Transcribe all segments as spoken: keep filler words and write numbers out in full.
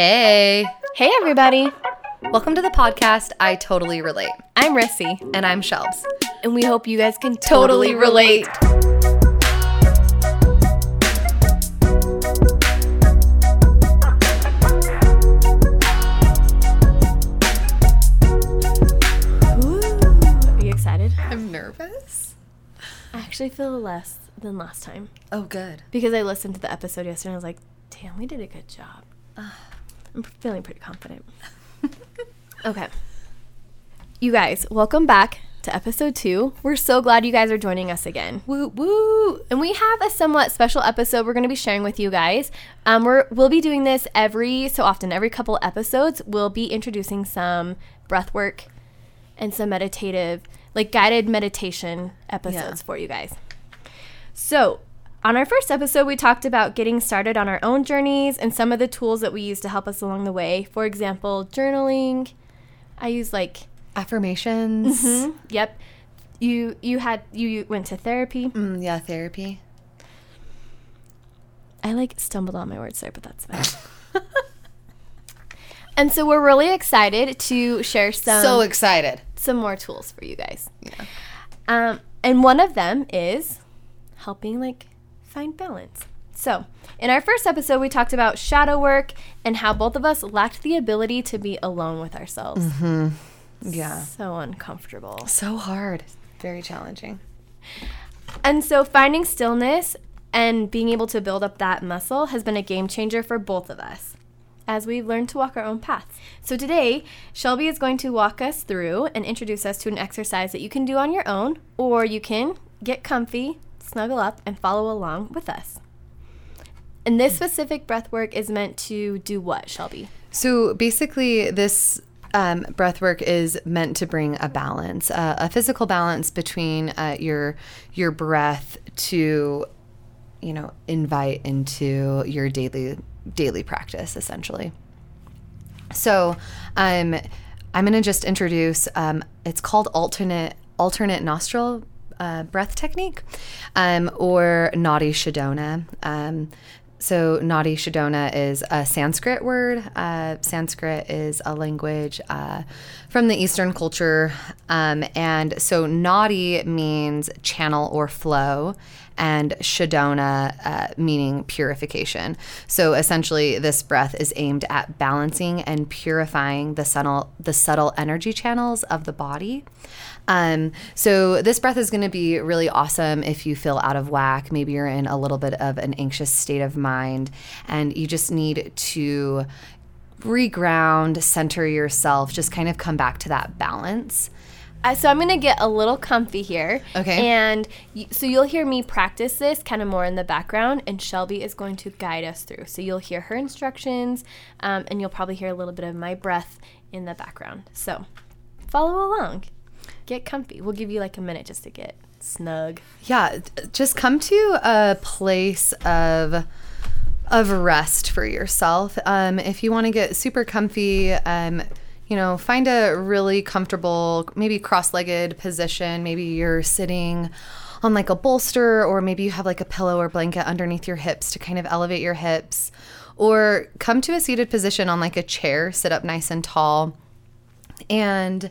Hey. Hey, everybody. Welcome to the podcast, I Totally Relate. I'm Rissy. And I'm Shelbs. And we hope you guys can totally, totally relate. Ooh, are you excited? I'm nervous. I actually feel less than last time. Oh, good. Because I listened to the episode yesterday and I was like, damn, we did a good job. Uh, I'm feeling pretty confident. Okay. You guys, welcome back to episode two. We're so glad you guys are joining us again. Woo, woo. And we have a somewhat special episode we're going to be sharing with you guys. Um, we're, we'll be doing this every so often, every couple episodes. We'll be introducing some breath work and some meditative, like guided meditation episodes yeah. for you guys. So on our first episode, we talked about getting started on our own journeys and some of the tools that we use to help us along the way. For example, journaling. I use like affirmations. Mm-hmm. Yep. You you had you, you went to therapy. Mm, yeah, therapy. I like stumbled on my words there, but that's fine. And so we're really excited to share some so excited some more tools for you guys. Yeah. Um, and one of them is helping like. Find balance. So, in our first episode, we talked about shadow work and how both of us lacked the ability to be alone with ourselves. Mm-hmm. Yeah. So uncomfortable. So hard. Very challenging. And so finding stillness and being able to build up that muscle has been a game changer for both of us as we've learned to walk our own paths. So today, Shelby is going to walk us through and introduce us to an exercise that you can do on your own, or you can get comfy, snuggle up, and follow along with us. And this specific breath work is meant to do what, Shelby? So basically this um, breath work is meant to bring a balance, uh, a physical balance between uh, your your breath to, you know, invite into your daily daily practice, essentially. So um, I'm going to just introduce, um, it's called alternate alternate nostril Uh, breath technique, um, or Nadi Shodhana. Um, so Nadi Shodhana is a Sanskrit word. Uh, Sanskrit is a language uh, from the Eastern culture. Um, and so Nadi means channel or flow, and Shodhana uh, meaning purification. So essentially this breath is aimed at balancing and purifying the subtle, the subtle energy channels of the body. Um, so this breath is going to be really awesome if you feel out of whack. Maybe you're in a little bit of an anxious state of mind and you just need to reground, center yourself, just kind of come back to that balance. Uh, so I'm going to get a little comfy here. Okay. And y- so you'll hear me practice this kind of more in the background, and Shelby is going to guide us through. So you'll hear her instructions, um, and you'll probably hear a little bit of my breath in the background. So follow along. Get comfy. We'll give you like a minute just to get snug. Yeah. Just come to a place of of rest for yourself. Um, if you want to get super comfy, um, you know, find a really comfortable, maybe cross-legged position. Maybe you're sitting on like a bolster, or maybe you have like a pillow or blanket underneath your hips to kind of elevate your hips. Or come to a seated position on like a chair. Sit up nice and tall. And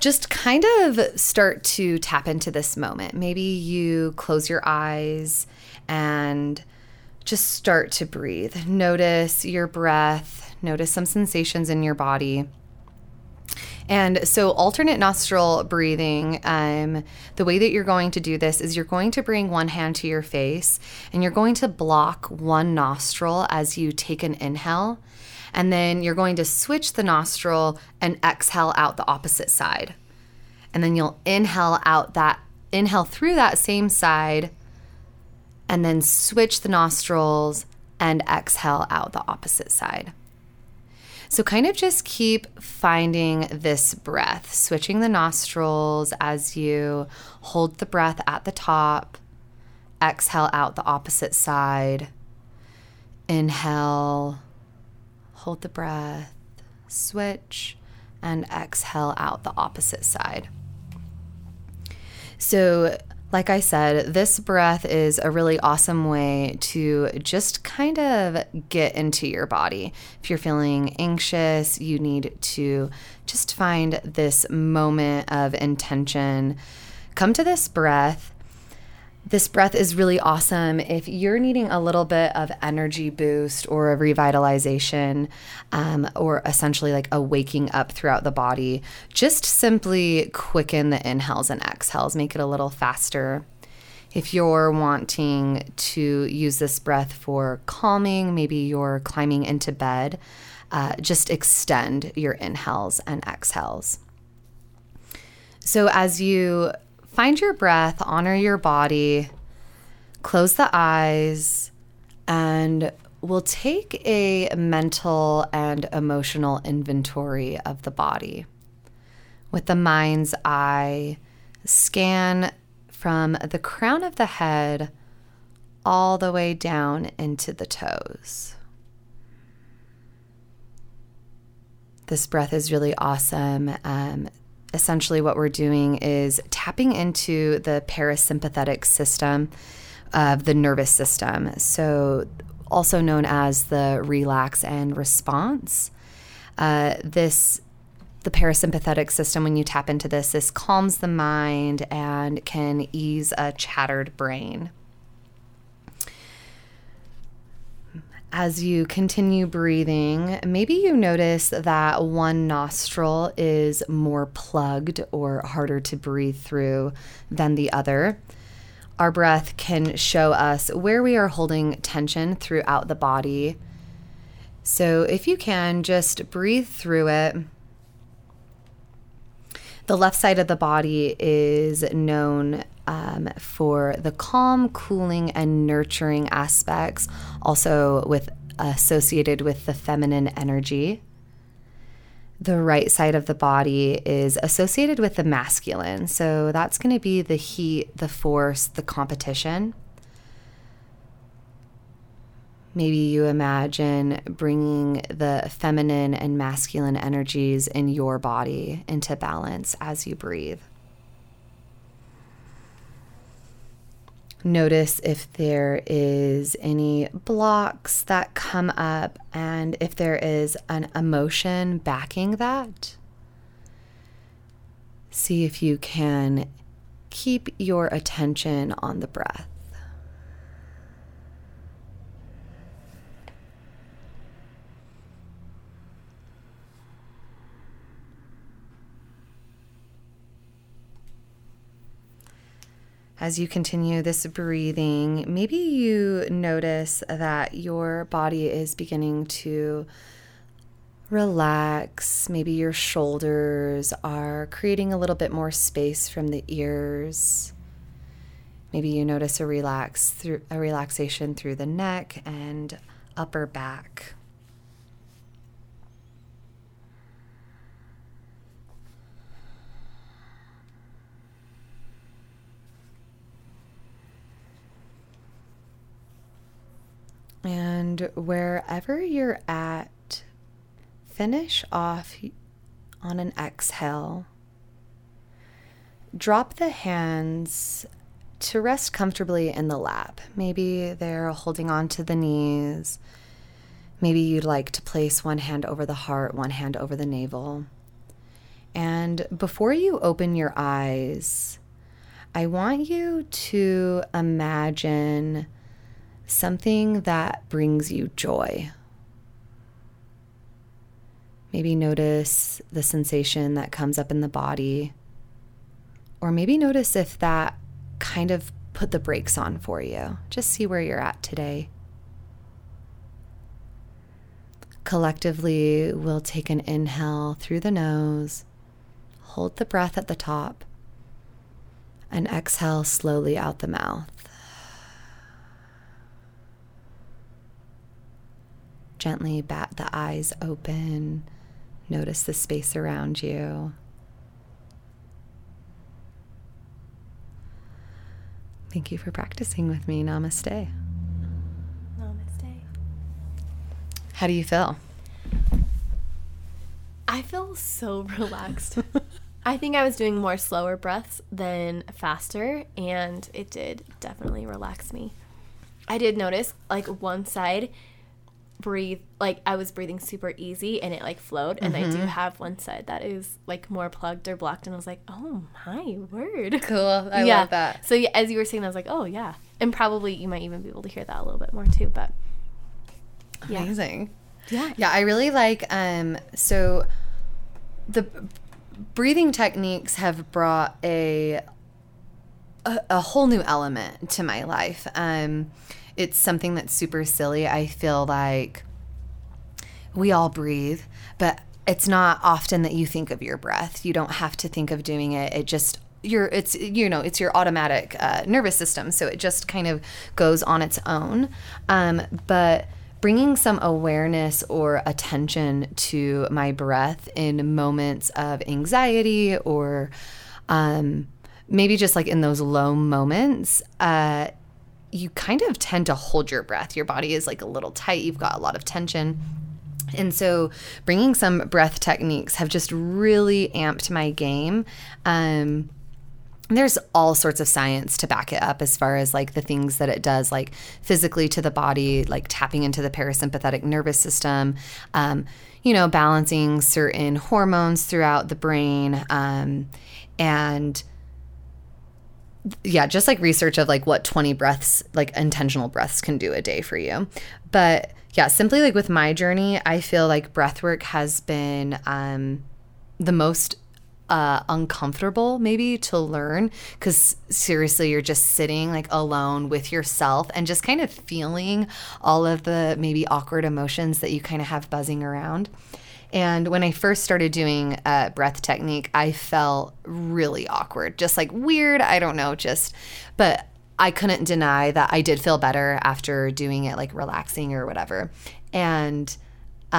just kind of start to tap into this moment. Maybe you close your eyes and just start to breathe. Notice your breath. Notice some sensations in your body. And so alternate nostril breathing, um, the way that you're going to do this is you're going to bring one hand to your face and you're going to block one nostril as you take an inhale. And then you're going to switch the nostril and exhale out the opposite side. And then you'll inhale out that, inhale through that same side, and then switch the nostrils and exhale out the opposite side. So kind of just keep finding this breath, switching the nostrils as you hold the breath at the top, exhale out the opposite side, inhale, hold the breath, switch, and exhale out the opposite side. So Like I said, this breath is a really awesome way to just kind of get into your body. If you're feeling anxious, you need to just find this moment of intention. Come to this breath. This breath is really awesome if you're needing a little bit of energy boost or a revitalization, um, or essentially like a waking up throughout the body. Just simply quicken the inhales and exhales, make it a little faster. If you're wanting to use this breath for calming, maybe you're climbing into bed, uh, just extend your inhales and exhales. So as you find your breath, honor your body, close the eyes, and we'll take a mental and emotional inventory of the body. With the mind's eye, scan from the crown of the head all the way down into the toes. This breath is really awesome. Um, Essentially what we're doing is tapping into the parasympathetic system of the nervous system, so also known as the relax and response. Uh, this, the parasympathetic system, when you tap into this, this calms the mind and can ease a chattered brain. As you continue breathing, maybe you notice that one nostril is more plugged or harder to breathe through than the other. Our breath can show us where we are holding tension throughout the body. So if you can, just breathe through it. The left side of the body is known Um, for the calm, cooling, and nurturing aspects, also with associated with the feminine energy. The right side of the body is associated with the masculine, so that's going to be the heat, the force, the competition. Maybe you imagine bringing the feminine and masculine energies in your body into balance as you breathe. Notice if there is any blocks that come up and if there is an emotion backing that. See if you can keep your attention on the breath. As you continue this breathing, maybe you notice that your body is beginning to relax. Maybe your shoulders are creating a little bit more space from the ears. Maybe you notice a relax through a relaxation through the neck and upper back. And wherever you're at, finish off on an exhale. Drop the hands to rest comfortably in the lap. Maybe they're holding on to the knees. Maybe you'd like to place one hand over the heart, one hand over the navel. And before you open your eyes, I want you to imagine something that brings you joy. Maybe notice the sensation that comes up in the body, or maybe notice if that kind of put the brakes on for you. Just see where you're at today. Collectively, we'll take an inhale through the nose, hold the breath at the top, and exhale slowly out the mouth. Gently bat the eyes open. Notice the space around you. Thank you for practicing with me. Namaste. Namaste. How do you feel? I feel so relaxed. I think I was doing more slower breaths than faster, and it did definitely relax me. I did notice, like, one side breathe, like, I was breathing super easy, and it, like, flowed, and mm-hmm. I do have one side that is, like, more plugged or blocked, and I was like, oh, my word. Cool. I yeah. love that. So, yeah, as you were saying, I was like, oh, yeah. And probably you might even be able to hear that a little bit more, too, but, yeah. Amazing. Yeah. Yeah, I really like, um, so, the breathing techniques have brought a, a a whole new element to my life. Um, it's something that's super silly. I feel like we all breathe, but it's not often that you think of your breath. You don't have to think of doing it. It just your it's you know it's your automatic uh, nervous system, so it just kind of goes on its own. Um, but bringing some awareness or attention to my breath in moments of anxiety or um, maybe just like in those low moments, uh, you kind of tend to hold your breath. Your body is like a little tight. You've got a lot of tension. And so bringing some breath techniques have just really amped my game. Um There's all sorts of science to back it up as far as like the things that it does, like physically to the body, like tapping into the parasympathetic nervous system, um, you know, balancing certain hormones throughout the brain. Um, and yeah, just like research of like what twenty breaths, like intentional breaths can do a day for you. But yeah, simply like with my journey, I feel like breath work has been um, the most Uh, uncomfortable maybe to learn, because seriously you're just sitting like alone with yourself and just kind of feeling all of the maybe awkward emotions that you kind of have buzzing around. And when I first started doing a uh, breath technique, I felt really awkward, just like weird, I don't know, just, but I couldn't deny that I did feel better after doing it, like relaxing or whatever. And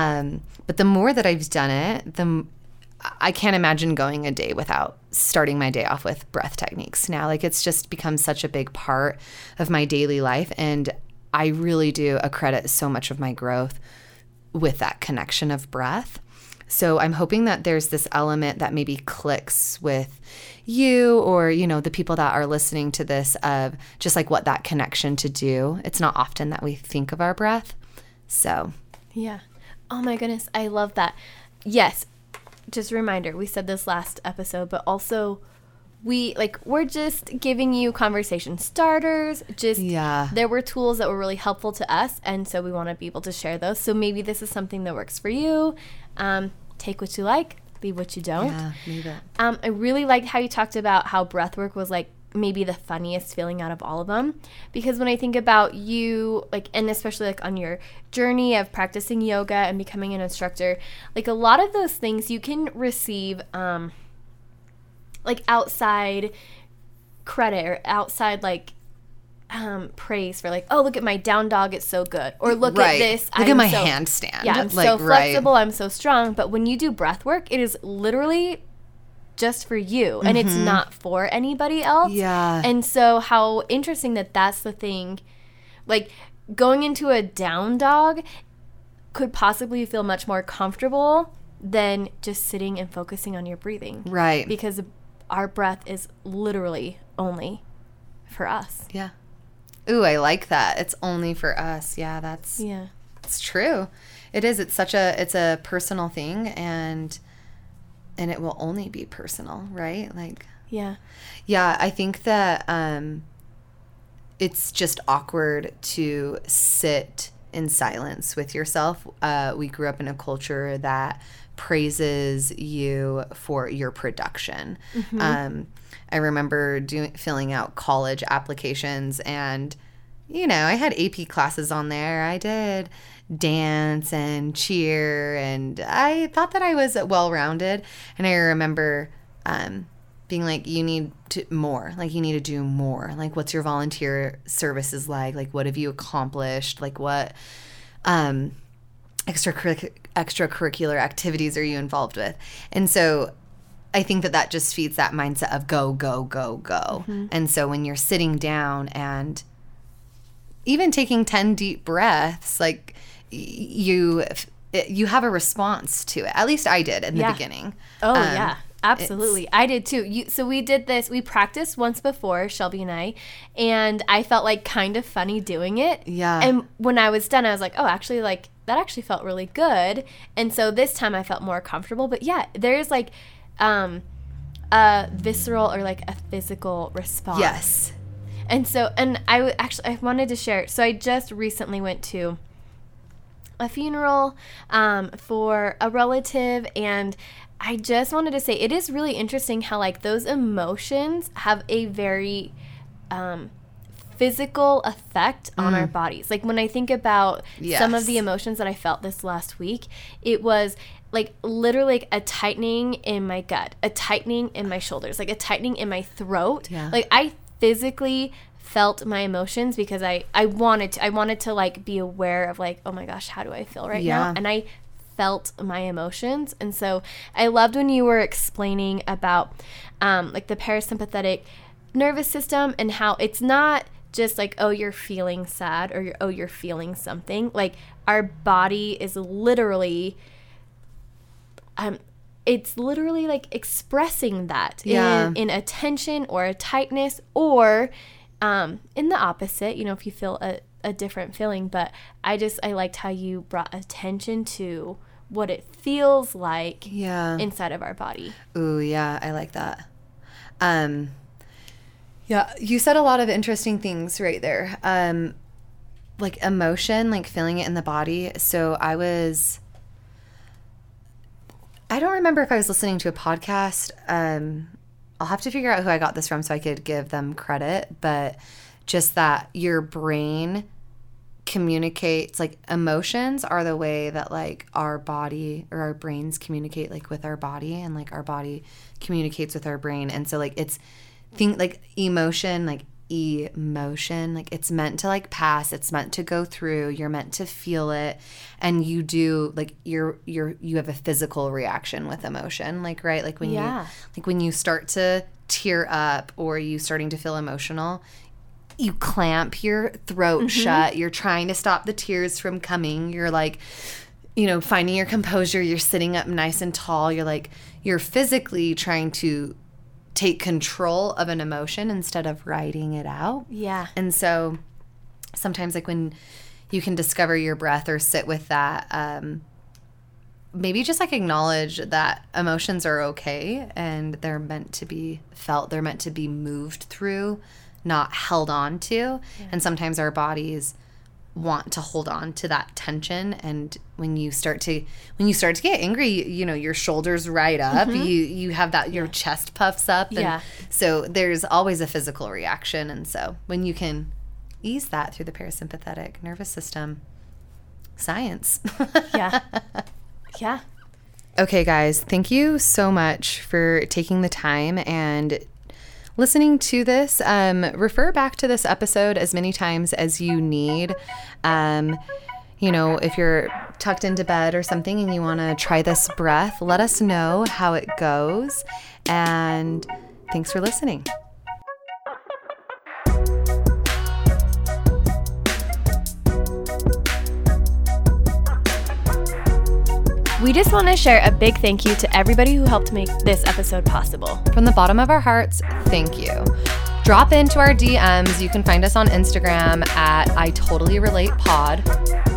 um but the more that I've done it, the I can't imagine going a day without starting my day off with breath techniques now. Like, it's just become such a big part of my daily life, and I really do accredit so much of my growth with that connection of breath. So I'm hoping that there's this element that maybe clicks with you or, you know, the people that are listening to this of just like what that connection to do. It's not often that we think of our breath. So, yeah. Oh my goodness. I love that. Yes. Just a reminder, we said this last episode, but also we like we're just giving you conversation starters. Just yeah. There were tools that were really helpful to us, and so we want to be able to share those. So maybe this is something that works for you. Um, take what you like, leave what you don't. Yeah, leave it. Um, I really liked how you talked about how breathwork was like maybe the funniest feeling out of all of them, because when I think about you, like, and especially like on your journey of practicing yoga and becoming an instructor, like a lot of those things you can receive um like outside credit or outside like um praise for like, oh, look at my down dog, it's so good, or look right. at this, look I'm at my so, handstand, yeah, I'm like, so flexible, right. I'm so strong. But when you do breath work, it is literally just for you, and mm-hmm. it's not for anybody else. Yeah. And so how interesting that that's the thing. Like, going into a down dog could possibly feel much more comfortable than just sitting and focusing on your breathing. Right. Because our breath is literally only for us. Yeah. Ooh, I like that. It's only for us. Yeah, that's yeah. It's true. It is. It's such a it's a personal thing, and And it will only be personal, right? Like, yeah. Yeah, I think that um, it's just awkward to sit in silence with yourself. Uh, we grew up in a culture that praises you for your production. Mm-hmm. Um, I remember doing filling out college applications, and, you know, I had A P classes on there. I did dance and cheer, and I thought that I was well-rounded. And I remember um being like, you need to more like you need to do more, like, what's your volunteer services like like what have you accomplished, like what um extracurric- extracurricular activities are you involved with? And so I think that that just feeds that mindset of go go go go. Mm-hmm. And so when you're sitting down and even taking ten deep breaths, like you you have a response to it. At least I did in the yeah. beginning. Oh, um, yeah. Absolutely. It's... I did too. You, so we did this. We practiced once before, Shelby and I, and I felt like kind of funny doing it. Yeah. And when I was done, I was like, oh, actually, like, that actually felt really good. And so this time I felt more comfortable. But yeah, there is like um, a visceral or like a physical response. Yes. And so, and I w- actually, I wanted to share. So I just recently went to a funeral um, for a relative, and I just wanted to say it is really interesting how like those emotions have a very um, physical effect on mm. our bodies. Like when I think about yes. some of the emotions that I felt this last week, it was like literally like, a tightening in my gut, a tightening in my shoulders, like a tightening in my throat. Yeah. Like I physically felt my emotions because I, I wanted to, I wanted to like be aware of like, oh my gosh, how do I feel right yeah. now? And I felt my emotions. And so I loved when you were explaining about um, like the parasympathetic nervous system and how it's not just like, oh, you're feeling sad or you're, oh, you're feeling something. Like our body is literally, um, it's literally like expressing that yeah. in, in a tension or a tightness or um, in the opposite, you know, if you feel a, a different feeling. But I just, I liked how you brought attention to what it feels like yeah. inside of our body. Ooh, yeah, I like that. Um, yeah, you said a lot of interesting things right there. Um, like emotion, like feeling it in the body. So I was... I don't remember if I was listening to a podcast. Um, I'll have to figure out who I got this from so I could give them credit. But just that your brain communicates, like emotions are the way that like our body or our brains communicate like with our body, and like our body communicates with our brain. And so like it's think like emotion, like emotion, like it's meant to like pass, it's meant to go through, you're meant to feel it, and you do like you're you're you have a physical reaction with emotion, like right like when yeah. you like when you start to tear up or you starting to feel emotional, you clamp your throat mm-hmm. shut, you're trying to stop the tears from coming, you're like, you know, finding your composure, you're sitting up nice and tall, you're like you're physically trying to take control of an emotion instead of riding it out. Yeah. And so sometimes like when you can discover your breath or sit with that, um, maybe just like acknowledge that emotions are okay and they're meant to be felt. They're meant to be moved through, not held on to. Yeah. And sometimes our bodies want to hold on to that tension, and when you start to when you start to get angry, you, you know, your shoulders right up, mm-hmm. you you have that your yeah. chest puffs up, and yeah. so there's always a physical reaction. And so when you can ease that through the parasympathetic nervous system, science. yeah yeah okay guys, thank you so much for taking the time and listening to this. Um, refer back to this episode as many times as you need. Um, you know, if you're tucked into bed or something and you want to try this breath, let us know how it goes. And thanks for listening. We just want to share a big thank you to everybody who helped make this episode possible. From the bottom of our hearts, thank you. Drop into our D Ms. You can find us on Instagram at I Totally Relate Pod.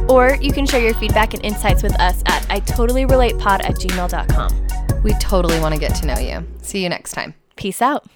Or you can share your feedback and insights with us at I Totally Relate Pod at gmail dot com. We totally want to get to know you. See you next time. Peace out.